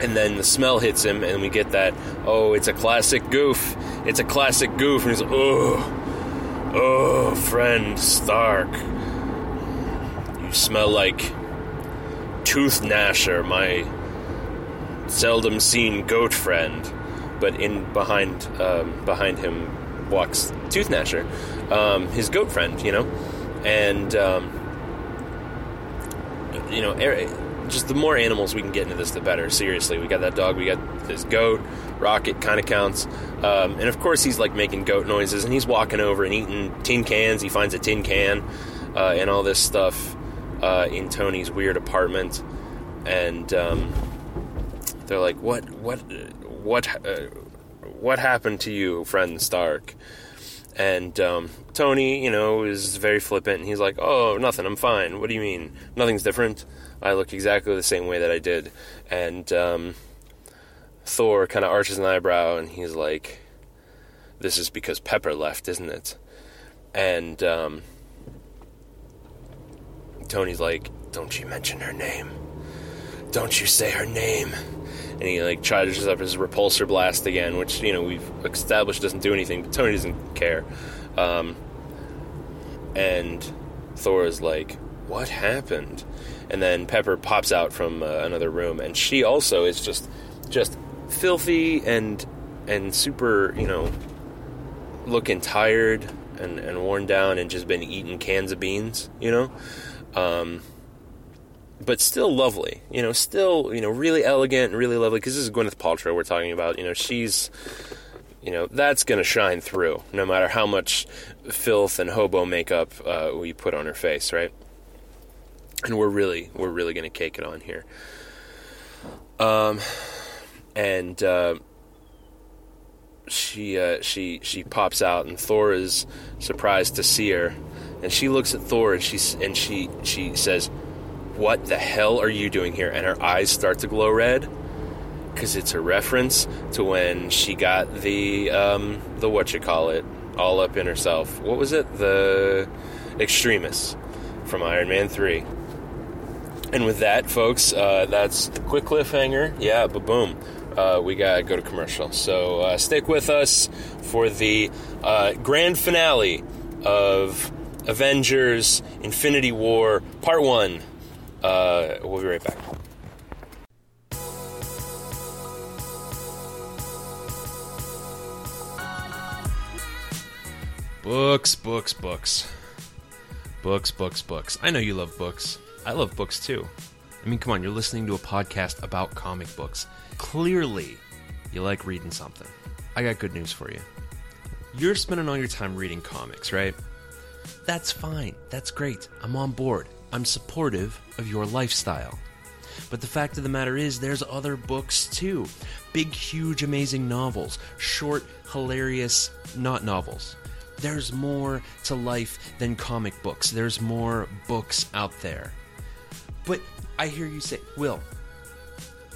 And then the smell hits him, and we get that, "Oh, it's a classic goof. It's a classic goof." And he's like, "Oh. Oh, friend Stark, you smell like Tooth Gnasher, my seldom seen goat friend." But in behind um, behind him walks Tooth Gnasher, um, his goat friend, you know, and um, you know, just the more animals we can get into this, the better. Seriously, we got that dog, we got this goat. Rocket kind of counts, um, and of course he's like making goat noises, and he's walking over and eating tin cans. He finds a tin can uh, and all this stuff uh, in Tony's weird apartment, and um, they're like, "What? What? What? Uh, what happened to you, friend Stark? And um, Tony, you know, is very flippant, and he's like, oh, nothing, I'm fine. What do you mean? Nothing's different. I look exactly the same way that I did. And um, Thor kind of arches an eyebrow, and he's like, this is because Pepper left, isn't it? And um, Tony's like, don't you mention her name. Don't you say her name. And he, like, charges up his repulsor blast again, which, you know, we've established doesn't do anything, but Tony doesn't care. Um, and Thor is like, what happened? And then Pepper pops out from uh, another room, and she also is just just filthy and and super, you know, looking tired and, and worn down and just been eating cans of beans, you know? Um... But still lovely, you know, still, you know, really elegant and really lovely, because this is Gwyneth Paltrow we're talking about, you know, she's, you know, that's going to shine through, no matter how much filth and hobo makeup uh, we put on her face, right? And we're really, we're really going to cake it on here. Um, and uh, she, uh, she, she pops out, and Thor is surprised to see her, and she looks at Thor, and she, and she, she says, what the hell are you doing here? And her eyes start to glow red, because it's a reference to when she got the um, the what you call it all up in herself. What was it? The Extremis from Iron Man three. And with that, folks, uh, that's the quick cliffhanger. Yeah, ba boom. Uh, we gotta go to commercial. So uh, stick with us for the uh, grand finale of Avengers: Infinity War Part One. Uh, we'll be right back. Books, books, books. Books, books, books. I know you love books. I love books too. I mean, come on, you're listening to a podcast about comic books. Clearly, you like reading something. I got good news for you. You're spending all your time reading comics, right? That's fine. That's great. I'm on board. I'm supportive of your lifestyle. But the fact of the matter is, there's other books too. Big, huge, amazing novels. Short, hilarious, not novels. There's more to life than comic books. There's more books out there. But I hear you say, Will,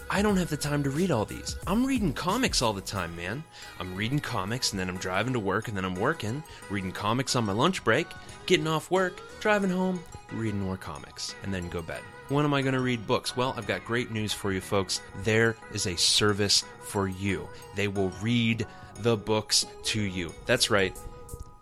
I don't have the time to read all these. I'm reading comics all the time, man. I'm reading comics, and then I'm driving to work, and then I'm working, reading comics on my lunch break, getting off work, driving home, reading more comics, and then go bed. When am I going to read books? Well, I've got great news for you folks. There is a service for you. They will read the books to you. That's right.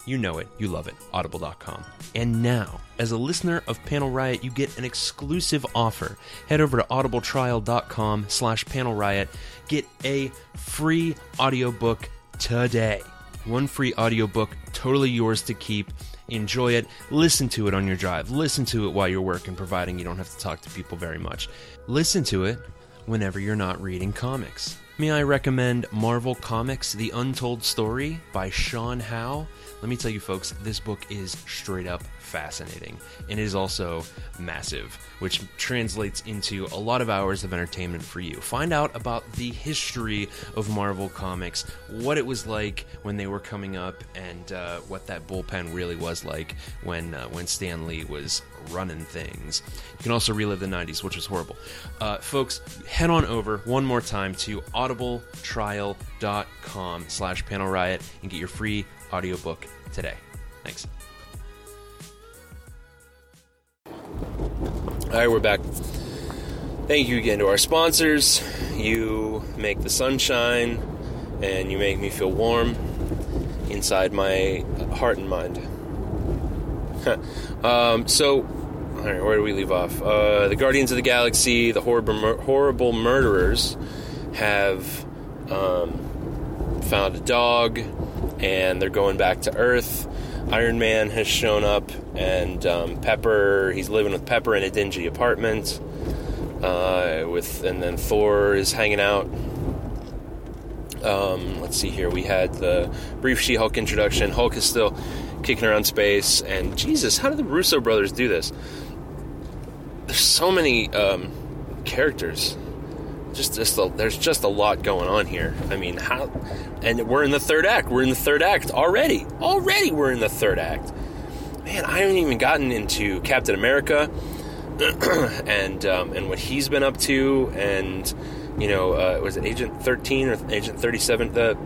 You know it. You love it. Audible dot com. And now, as a listener of Panel Riot, you get an exclusive offer. Head over to audibletrial.com slash Panel Riot. Get a free audiobook today. One free audiobook, totally yours to keep. Enjoy it. Listen to it on your drive. Listen to it while you're working, providing you don't have to talk to people very much. Listen to it whenever you're not reading comics. May I recommend Marvel Comics: The Untold Story by Sean Howe? Let me tell you folks, this book is straight up fascinating, and it is also massive, which translates into a lot of hours of entertainment for you. Find out about the history of Marvel Comics, what it was like when they were coming up, and uh, what that bullpen really was like when uh, when Stan Lee was running things. You can also relive the nineties, which was horrible. Uh, folks, head on over one more time to audibletrial.com slash Panel Riot and get your free audiobook today. Thanks. All right, we're back. Thank you again to our sponsors. You make the sunshine, and you make me feel warm inside my heart and mind. um, so, all right, where do we leave off? Uh, the Guardians of the Galaxy, the horrible, mur- horrible murderers, have um, found a dog, and they're going back to Earth. Iron Man has shown up, and um, Pepper, he's living with Pepper in a dingy apartment, uh, with, and then Thor is hanging out. Um, let's see here, we had the brief She-Hulk introduction. Hulk is still kicking around space, and Jesus, how did the Russo brothers do this? There's so many um, characters just, just a, there's just a lot going on here. I mean, how? And we're in the third act. We're in the third act already. Already, we're in the third act. Man, I haven't even gotten into Captain America and um, and what he's been up to. And you know, uh, was it Agent thirteen or Agent thirty-seven? The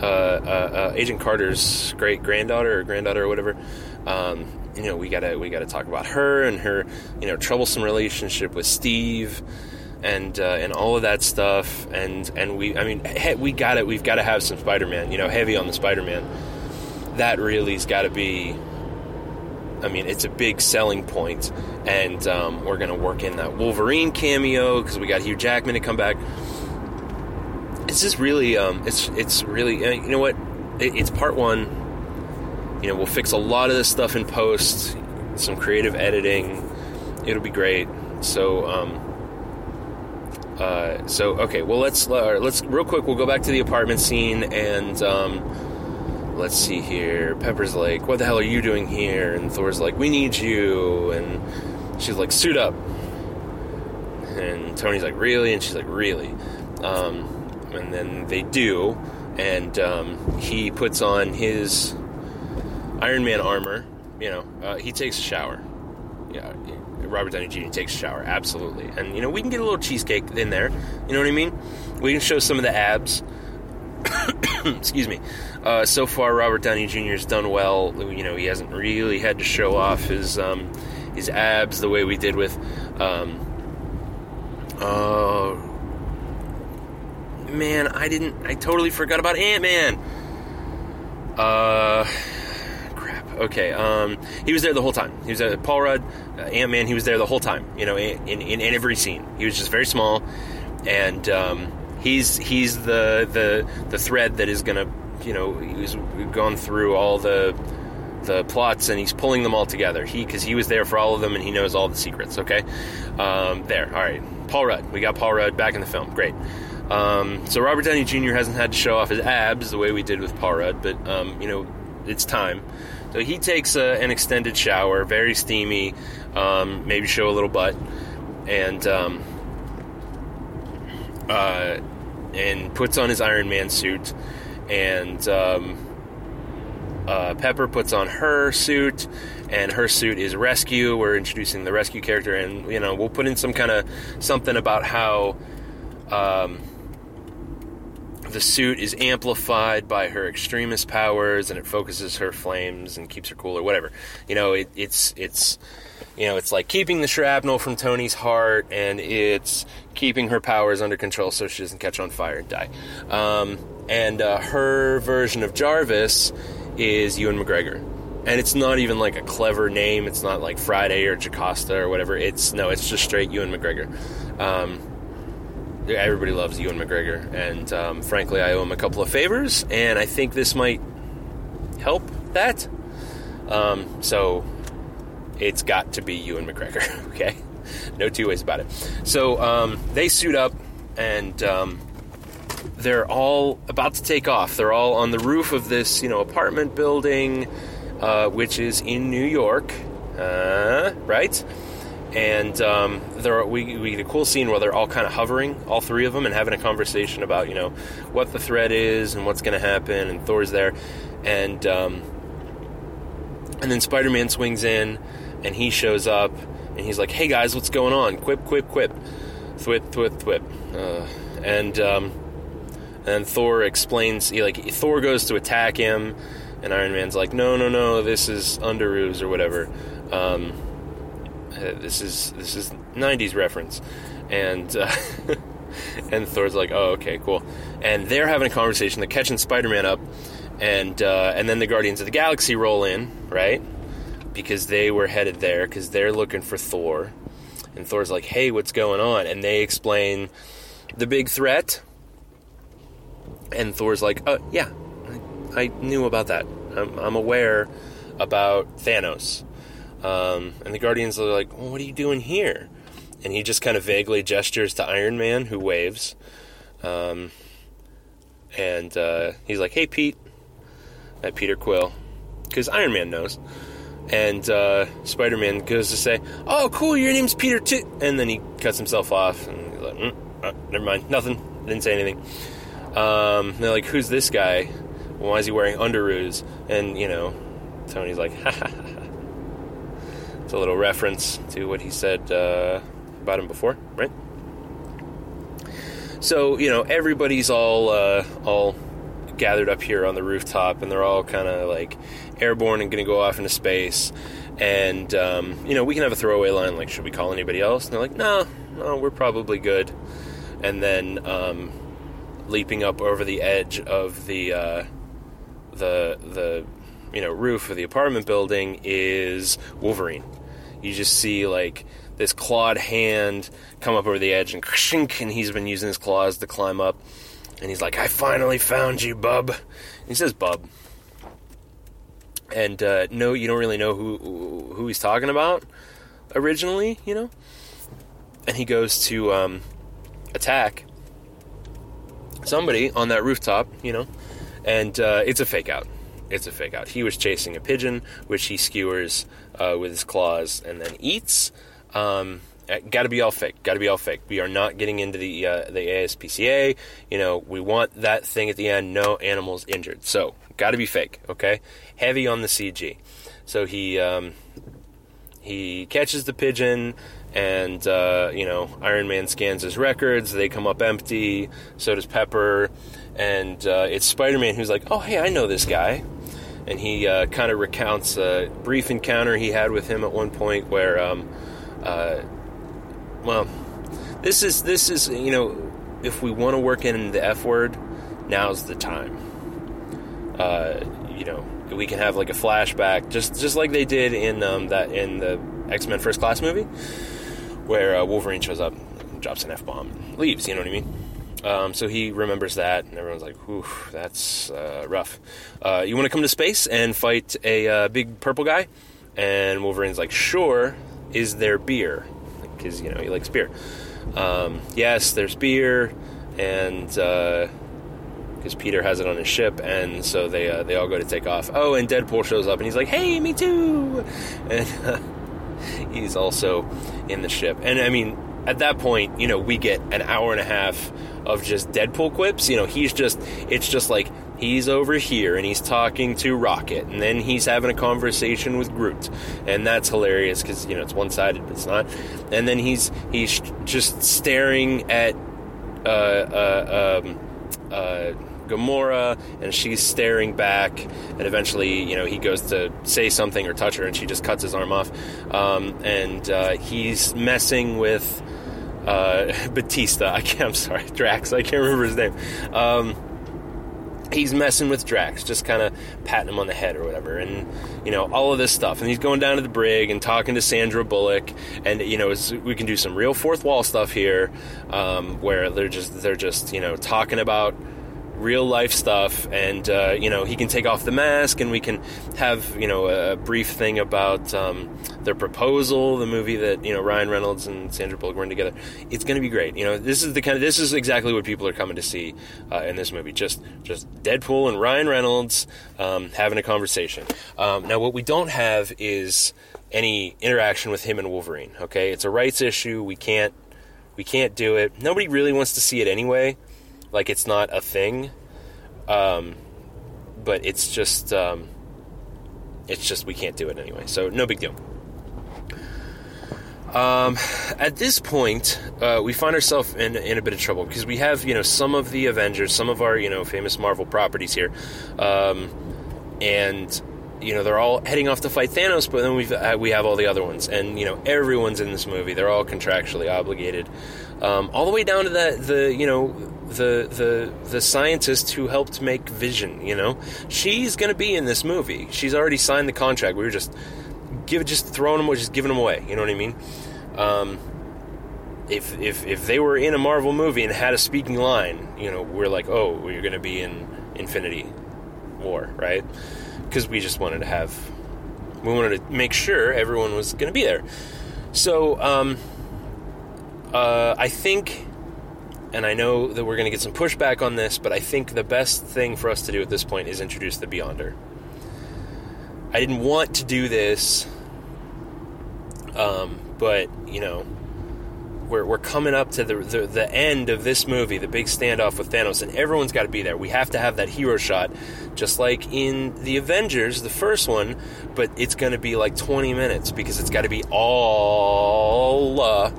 uh, uh, uh, Agent Carter's great granddaughter or granddaughter or whatever. Um, you know, we gotta we gotta talk about her and her, you know, troublesome relationship with Steve. And uh, and all of that stuff, and and we, I mean, hey, we got it. We've got to have some Spider-Man, you know, heavy on the Spider-Man. That really's got to be. I mean, it's a big selling point, and um, we're going to work in that Wolverine cameo because we got Hugh Jackman to come back. It's just really, um, it's it's really, you know what? It, it's part one. You know, we'll fix a lot of this stuff in post, some creative editing. It'll be great. So. Um, Uh, so okay, well let's uh, let's real quick. We'll go back to the apartment scene and um, let's see here. Pepper's like, "What the hell are you doing here?" And Thor's like, "We need you." And she's like, "Suit up." And Tony's like, "Really?" And she's like, "Really." Um, and then they do, and um, he puts on his Iron Man armor. You know, uh, he takes a shower. Yeah. Robert Downey Junior takes a shower, absolutely. And, you know, we can get a little cheesecake in there. You know what I mean? We can show some of the abs. Excuse me. Uh, so far, Robert Downey Junior has done well. You know, he hasn't really had to show off his um, his abs the way we did with... Um, uh, man, I didn't... I totally forgot about Ant-Man. Uh... Okay, um, he was there the whole time. He was there, Paul Rudd, uh, Ant-Man, he was there the whole time, you know, in, in, in every scene. He was just very small, and um, he's he's the, the the thread that is going to, you know, he's gone through all the the plots, and he's pulling them all together, He because he was there for all of them, and he knows all the secrets, okay? Um, there, all right, Paul Rudd. We got Paul Rudd back in the film, great. Um, so Robert Downey Junior hasn't had to show off his abs the way we did with Paul Rudd, but, um, you know, it's time. So he takes a, an extended shower, very steamy, um, maybe show a little butt, and um, uh, and puts on his Iron Man suit, and um, uh, Pepper puts on her suit, and her suit is Rescue. We're introducing the Rescue character, and you know we'll put in some kind of something about how um, the suit is amplified by her extremist powers, and it focuses her flames and keeps her cool, or whatever. You know, it, it's it's you know, it's like keeping the shrapnel from Tony's heart, and it's keeping her powers under control so she doesn't catch on fire and die. Um, and uh, her version of Jarvis is Ewan McGregor, and it's not even like a clever name. It's not like Friday or Jocasta or whatever. It's no, it's just straight Ewan McGregor. Um, Everybody loves Ewan McGregor, and um, frankly, I owe him a couple of favors, and I think this might help that. Um, so, it's got to be Ewan McGregor, okay? No two ways about it. So, um, they suit up, and um, they're all about to take off. They're all on the roof of this, you know, apartment building, uh, which is in New York, uh, right? And um, there are, we, we get a cool scene where they're all kind of hovering, all three of them, and having a conversation about, you know, what the threat is and what's going to happen, and Thor's there. And um, and then Spider-Man swings in, and he shows up, and he's like, "Hey, guys, what's going on? Quip, quip, quip. Thwip, thwip, thwip." Uh, and, um, and Thor explains, he, like, Thor goes to attack him, and Iron Man's like, no, no, no, this is under ruse or whatever. Um Uh, this is this is nineties reference, and uh, and Thor's like, "Oh, okay, cool." And they're having a conversation. They're catching Spider-Man up, and uh, and then the Guardians of the Galaxy roll in, right? Because they were headed there because they're looking for Thor, and Thor's like, "Hey, what's going on?" And they explain the big threat, and Thor's like, "Oh, yeah, I, I knew about that. I'm, I'm aware about Thanos." Um, and the Guardians are like, "Well, what are you doing here?" And he just kind of vaguely gestures to Iron Man, who waves. Um, and uh, he's like, "Hey, Pete." At Peter Quill. Because Iron Man knows. And uh, Spider-Man goes to say, "Oh, cool, your name's Peter too." And then he cuts himself off. And he's like, mm, uh, never mind, nothing. I didn't say anything. Um, they're like, who's this guy? Why is he wearing underoos? And, you know, Tony's like, ha ha ha. It's a little reference to what he said uh, about him before, right? So, you know, everybody's all uh, all gathered up here on the rooftop, and they're all kind of, like, airborne and going to go off into space. And, um, you know, we can have a throwaway line, like, should we call anybody else? And they're like, no, no, we're probably good. And then um, leaping up over the edge of the, uh, the, the you know, roof of the apartment building is Wolverine. You just see, like, this clawed hand come up over the edge, and kshink, and he's been using his claws to climb up. And he's like, I finally found you, bub. And he says, bub. And, uh, no, you don't really know who who he's talking about originally, you know? And he goes to um, attack somebody on that rooftop, you know? And uh, it's a fake-out. It's a fake-out. He was chasing a pigeon, which he skewers uh, with his claws and then eats. Um... Gotta be all fake. Gotta be all fake. We are not getting into the uh, the A S P C A. You know, we want that thing at the end. No animals injured. So, gotta be fake. Okay, heavy on the C G. So he um, he catches the pigeon, and uh, you know, Iron Man scans his records. They come up empty. So does Pepper, and uh, it's Spider-Man who's like, oh hey, I know this guy, and he uh, kind of recounts a brief encounter he had with him at one point where. Um, uh, Well, this is, this is you know, if we want to work in the F word, now's the time. Uh, you know, we can have, like, a flashback, just just like they did in um, that in the X-Men First Class movie, where uh, Wolverine shows up, drops an F-bomb, leaves, you know what I mean? Um, so he remembers that, and everyone's like, whew, that's uh, rough. Uh, you want to come to space and fight a uh, big purple guy? And Wolverine's like, sure, is there beer? Because, you know, he likes beer. Um, yes, there's beer, and because uh, Peter has it on his ship, and so they uh, they all go to take off. Oh, and Deadpool shows up, and he's like, hey, me too! And uh, he's also in the ship. And, I mean, at that point, you know, we get an hour and a half of just Deadpool quips. You know, he's just, it's just like, he's over here, and he's talking to Rocket, and then he's having a conversation with Groot, and that's hilarious, because, you know, it's one-sided, but it's not, and then he's he's just staring at uh, uh, um, uh, Gamora, and she's staring back, and eventually, you know, he goes to say something or touch her, and she just cuts his arm off, um, and uh, he's messing with uh, Batista, I can't, I'm sorry, Drax, I can't remember his name, um, he's messing with Drax, just kind of patting him on the head or whatever, and, you know, all of this stuff, and he's going down to the brig and talking to Sandra Bullock, and, you know, it's, we can do some real fourth wall stuff here, um, where they're just, they're just, you know, talking about real life stuff, and, uh, you know, he can take off the mask, and we can have, you know, a brief thing about um, their proposal, the movie that, you know, Ryan Reynolds and Sandra Bullock were in together. It's going to be great. You know, this is the kind of, this is exactly what people are coming to see uh, in this movie. Just, just Deadpool and Ryan Reynolds um, having a conversation. Um, now, what we don't have is any interaction with him and Wolverine. Okay, it's a rights issue. We can't, we can't do it. Nobody really wants to see it anyway. Like, it's not a thing, um, but it's just, um, it's just, we can't do it anyway, so no big deal. Um, at this point, uh, we find ourselves in, in a bit of trouble, because we have, you know, some of the Avengers, some of our, you know, famous Marvel properties here, um, and, you know, they're all heading off to fight Thanos, but then we've, uh, we have all the other ones, and, you know, everyone's in this movie, they're all contractually obligated, um, all the way down to the, the you know... the the the scientist who helped make Vision, you know, she's going to be in this movie. She's already signed the contract. We were just give just throwing them, just giving them away. You know what I mean? Um, if if if they were in a Marvel movie and had a speaking line, you know, we're like, oh, well, you're going to be in Infinity War, right? Because we just wanted to have, we wanted to make sure everyone was going to be there. So um, uh, I think. And I know that we're going to get some pushback on this, but I think the best thing for us to do at this point is introduce the Beyonder. I didn't want to do this, um, but, you know, we're we're coming up to the, the the end of this movie, the big standoff with Thanos, and everyone's got to be there. We have to have that hero shot, just like in the Avengers, the first one, but it's going to be like twenty minutes because it's got to be all uh,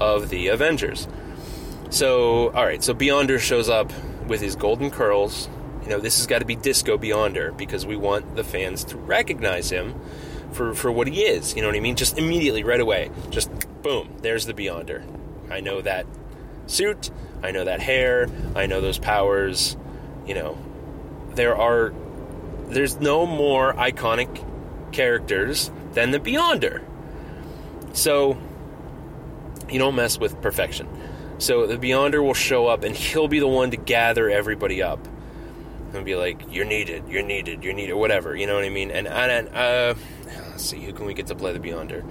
of the Avengers. So, all right, so Beyonder shows up with his golden curls. You know, this has got to be Disco Beyonder because we want the fans to recognize him for, for what he is. You know what I mean? Just immediately, right away, just... boom, there's the Beyonder. I know that suit, I know that hair, I know those powers, you know. There are, there's no more iconic characters than the Beyonder. So, you don't mess with perfection. So the Beyonder will show up and he'll be the one to gather everybody up. And be like, you're needed, you're needed, you're needed, whatever, you know what I mean? And, and uh, let's see, who can we get to play the Beyonder?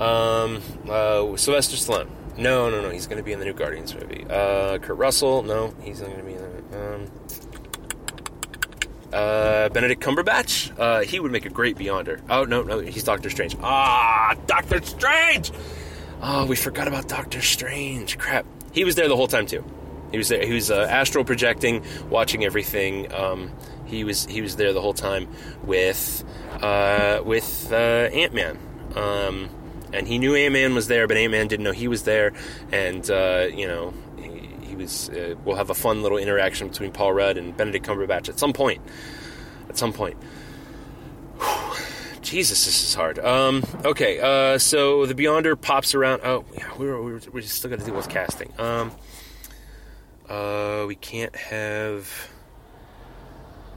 Um, uh, Sylvester Stallone. No, no, no. He's going to be in the new Guardians movie. Uh, Kurt Russell. No, he's not going to be in the, um, uh, Benedict Cumberbatch. Uh, he would make a great Beyonder. Oh, no, no. He's Doctor Strange. Ah, Doctor Strange! Oh, we forgot about Doctor Strange. Crap. He was there the whole time, too. He was there. He was, uh, astral projecting, watching everything. Um, he was, he was there the whole time with, uh, with, uh, Ant-Man. Um, And he knew Ant-Man was there, but Ant-Man didn't know he was there. And, uh, you know, he, he was... Uh, we'll have a fun little interaction between Paul Rudd and Benedict Cumberbatch at some point. At some point. Whew. Jesus, this is hard. Um, okay, uh, so the Beyonder pops around... Oh, yeah, we were, we were, we still got to deal with casting. Um, uh, we can't have...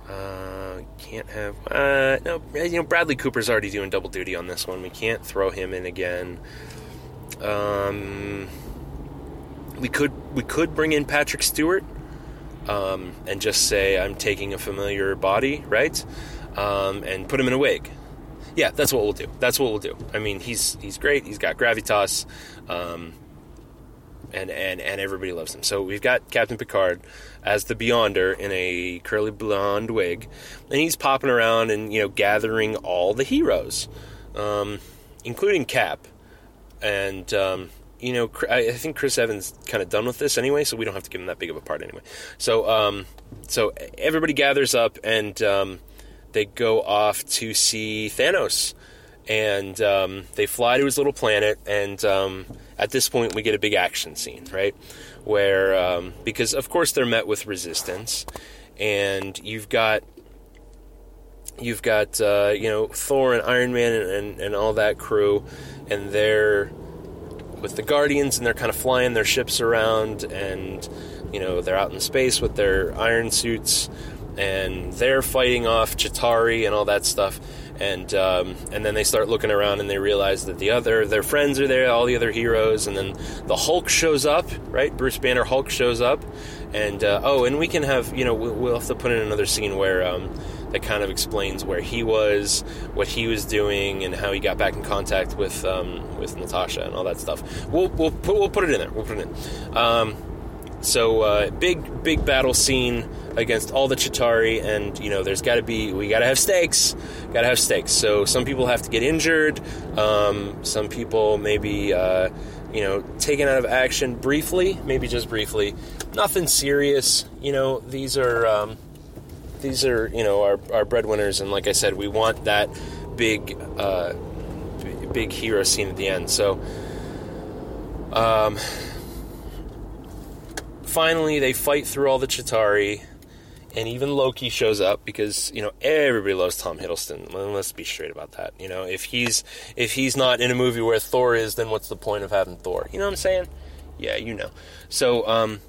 Uh, can't have, uh, no, you know, Bradley Cooper's already doing double duty on this one. We can't throw him in again. Um, we could, we could bring in Patrick Stewart, um, and just say, I'm taking a familiar body, right? Um, and put him in a wig. Yeah, that's what we'll do. That's what we'll do. I mean, he's, he's great. He's got gravitas, um, And, and and everybody loves him. So we've got Captain Picard as the Beyonder in a curly blonde wig, and he's popping around and, you know, gathering all the heroes, um, including Cap. And, um, you know, I think Chris Evans kind of done with this anyway, so we don't have to give him that big of a part anyway. So um, so everybody gathers up, and um, they go off to see Thanos. And um, they fly to his little planet, and um, at this point we get a big action scene, right? Where, um, because of course they're met with resistance, and you've got, you've got, uh, you know, Thor and Iron Man and, and, and all that crew, and they're with the Guardians, and they're kind of flying their ships around, and, you know, they're out in space with their iron suits, and they're fighting off Chitauri and all that stuff. And um, and then they start looking around, and they realize that the other their friends are there, all the other heroes, and then the Hulk shows up, right? Bruce Banner Hulk shows up, and uh, oh, and we can have, you know, we'll have to put in another scene where um, that kind of explains where he was, what he was doing, and how he got back in contact with um, with Natasha and all that stuff. We'll we'll put we'll put it in there. We'll put it in. Um, so uh, big big battle scene against all the Chitauri, and, you know, there's got to be, we got to have stakes, got to have stakes, so some people have to get injured, um, some people maybe, uh, you know, taken out of action briefly, maybe just briefly, nothing serious, you know, these are, um, these are, you know, our, our breadwinners, and like I said, we want that big, uh, big hero scene at the end, so, um, finally, they fight through all the Chitauri, and even Loki shows up because, you know, everybody loves Tom Hiddleston. Well, let's be straight about that. You know, if he's if he's not in a movie where Thor is, then what's the point of having Thor? You know what I'm saying? Yeah, you know. So, um,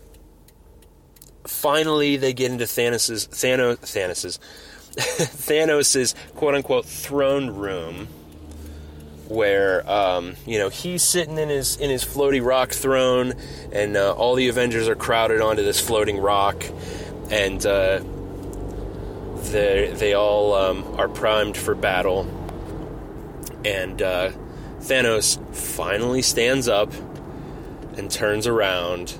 finally they get into Thanos' Thanos Thanos's Thanos's quote unquote throne room, where, um, you know, he's sitting in his in his floaty rock throne, and uh, all the Avengers are crowded onto this floating rock, and uh, they they all um, are primed for battle, and uh, Thanos finally stands up and turns around,